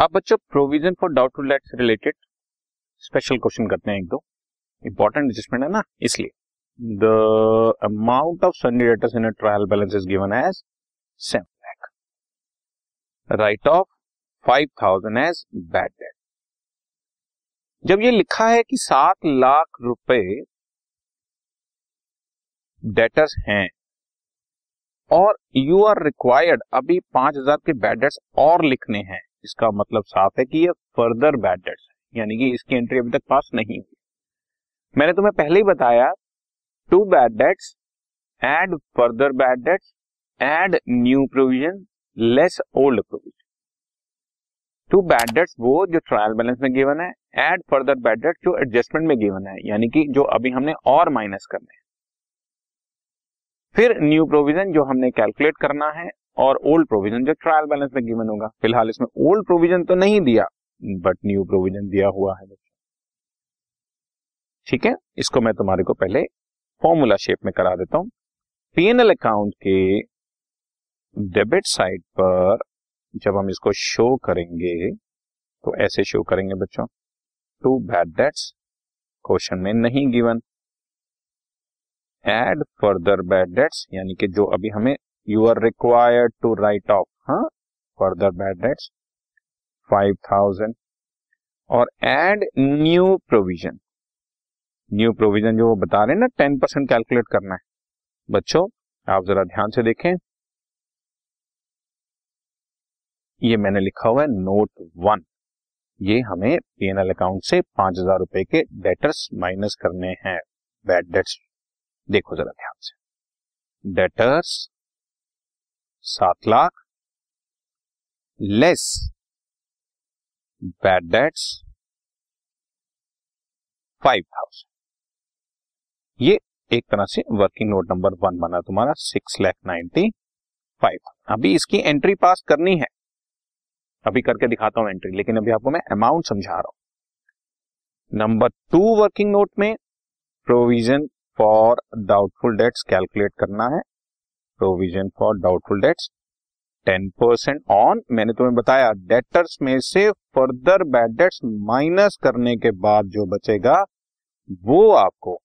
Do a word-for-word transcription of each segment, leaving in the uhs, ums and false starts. अब बच्चों provision for doubtful debt related special question करते हैं, एक दो इंपॉर्टेंट एडजस्टमेंट है ना, इसलिए the amount of sundry debtors in a trial balance is given as seven lakh, write off five thousand as bad debt. जब ये लिखा है कि सात लाख रुपए डेटर्स हैं और यू आर रिक्वायर्ड अभी पांच हजार के बैड डेट्स और लिखने हैं, इसका मतलब साफ है कि ये फर्दर बैड डेट्स है, यानी कि इसकी एंट्री अभी तक पास नहीं हुई। मैंने तुम्हें पहले ही बताया, to bad debts add further bad debts add new provision less old provision. To bad debts वो जो ट्रायल बैलेंस में गिवन है, एड फर्दर बैड डेट जो एडजस्टमेंट में गिवन है, यानी कि जो अभी हमने और माइनस करने हैं, फिर न्यू प्रोविजन जो हमने कैलकुलेट करना है और ओल्ड प्रोविजन जो ट्रायल बैलेंस में गिवन होगा। फिलहाल इसमें ओल्ड प्रोविजन तो नहीं दिया बट न्यू प्रोविजन दिया हुआ है बच्चों, ठीक है। इसको मैं तुम्हारे को पहले फॉर्मूला शेप में करा देता हूं। पीएनएल अकाउंट के डेबिट साइड पर जब हम इसको शो करेंगे तो ऐसे शो करेंगे बच्चों, टू बैड डेट्स क्वेश्चन में नहीं given, add further bad debts यानी कि जो अभी हमें you are required to write off हाँ further bad debts five thousand और add new provision. New provision जो वो बता रहे हैं ना, टेन परसेंट कैलकुलेट करना है बच्चों। आप जरा ध्यान से देखें, ये मैंने लिखा हुआ है नोट वन, ये हमें पीएनएल अकाउंट से पांच हजार रुपए के डेटर्स माइनस करने हैं, बैड डेट्स। देखो जरा ध्यान से, डेटर्स सात lakh less bad debts five thousand. ये एक तरह से वर्किंग नोट नंबर वन बना तुम्हारा सिक्स लैख नाइन्टी फाइव। अभी इसकी एंट्री पास करनी है, अभी करके दिखाता हूं एंट्री, लेकिन अभी आपको मैं अमाउंट समझा रहा हूं। नंबर टू वर्किंग नोट में provision for doubtful debts calculate करना है, provision for doubtful debts ten percent on, मैंने तुम्हें बताया डेटर्स में से फर्दर बैड डेट्स माइनस करने के बाद जो बचेगा वो आपको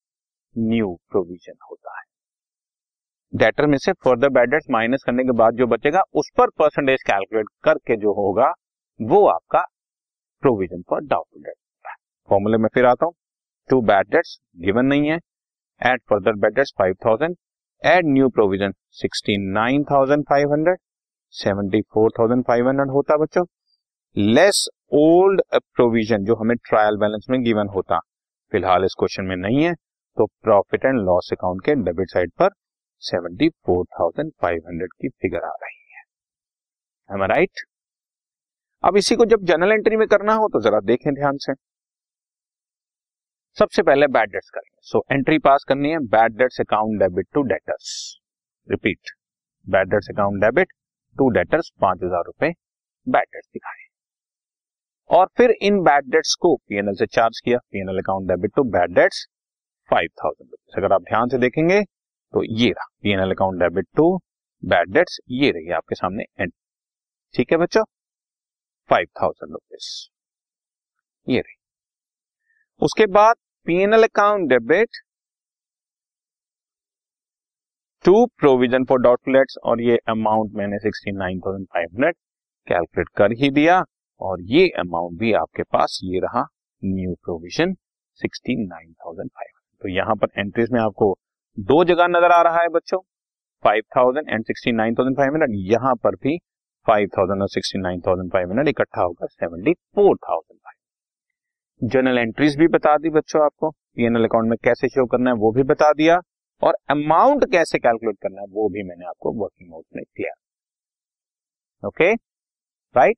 न्यू प्रोविजन होता है। डेटर में से फर्दर बैड डेट्स माइनस करने के बाद जो बचेगा उस पर परसेंटेज कैलकुलेट करके जो होगा वो आपका प्रोविजन फॉर डाउटफुल डेट्स होता है। फॉर्मूले में फिर आता हूं, टू बैड डेट्स गिवन नहीं है, add further bad debts five thousand, add new provision sixty nine thousand five hundred, seventy four thousand five hundred होता है बच्चों, लेस ओल्ड प्रोविजन जो हमें ट्रायल बैलेंस में गिवन होता, फिलहाल इस क्वेश्चन में नहीं है, तो प्रॉफिट एंड लॉस अकाउंट के डेबिट साइड पर seventy four thousand five hundred की फिगर आ रही है, am I right? अब इसी को जब जनरल एंट्री में करना हो तो जरा देखें ध्यान से, सबसे पहले बैड डेट्स करेंगे। सो एंट्री पास करनी है, bad debts account debit to debtors, repeat bad debts account debit to debtors, पांच हजार रुपए बैड डेट्स दिखाए और फिर इन बैड डेट्स को पीएनएल से चार्ज किया, PNL account debit to bad debts five thousand rupees. अगर आप ध्यान से देखेंगे तो ये रहा PNL account debit to bad debts, ये रही आपके सामने एंट्री, ठीक है बच्चों, फाइव थाउजेंड रुपीज ये रही। उसके बाद PNL account debit to provision for doubtful debts और ये अमाउंट मैंने sixty nine thousand five hundred calculate कर ही दिया और ये अमाउंट भी आपके पास ये रहा new provision sixty nine thousand five hundred. तो यहां पर एंट्रीज में आपको दो जगह नजर आ रहा है बच्चों, five thousand and sixty nine thousand five hundred, यहां पर भी फाइव थाउजेंड और sixty nine thousand five hundred इकट्ठा होकर seventy four thousand. General entries भी बता दी बच्चों आपको, पीएनएल अकाउंट में कैसे शो करना है वो भी बता दिया और अमाउंट कैसे कैलकुलेट करना है वो भी मैंने आपको वर्किंग नोट में किया, ओके राइट।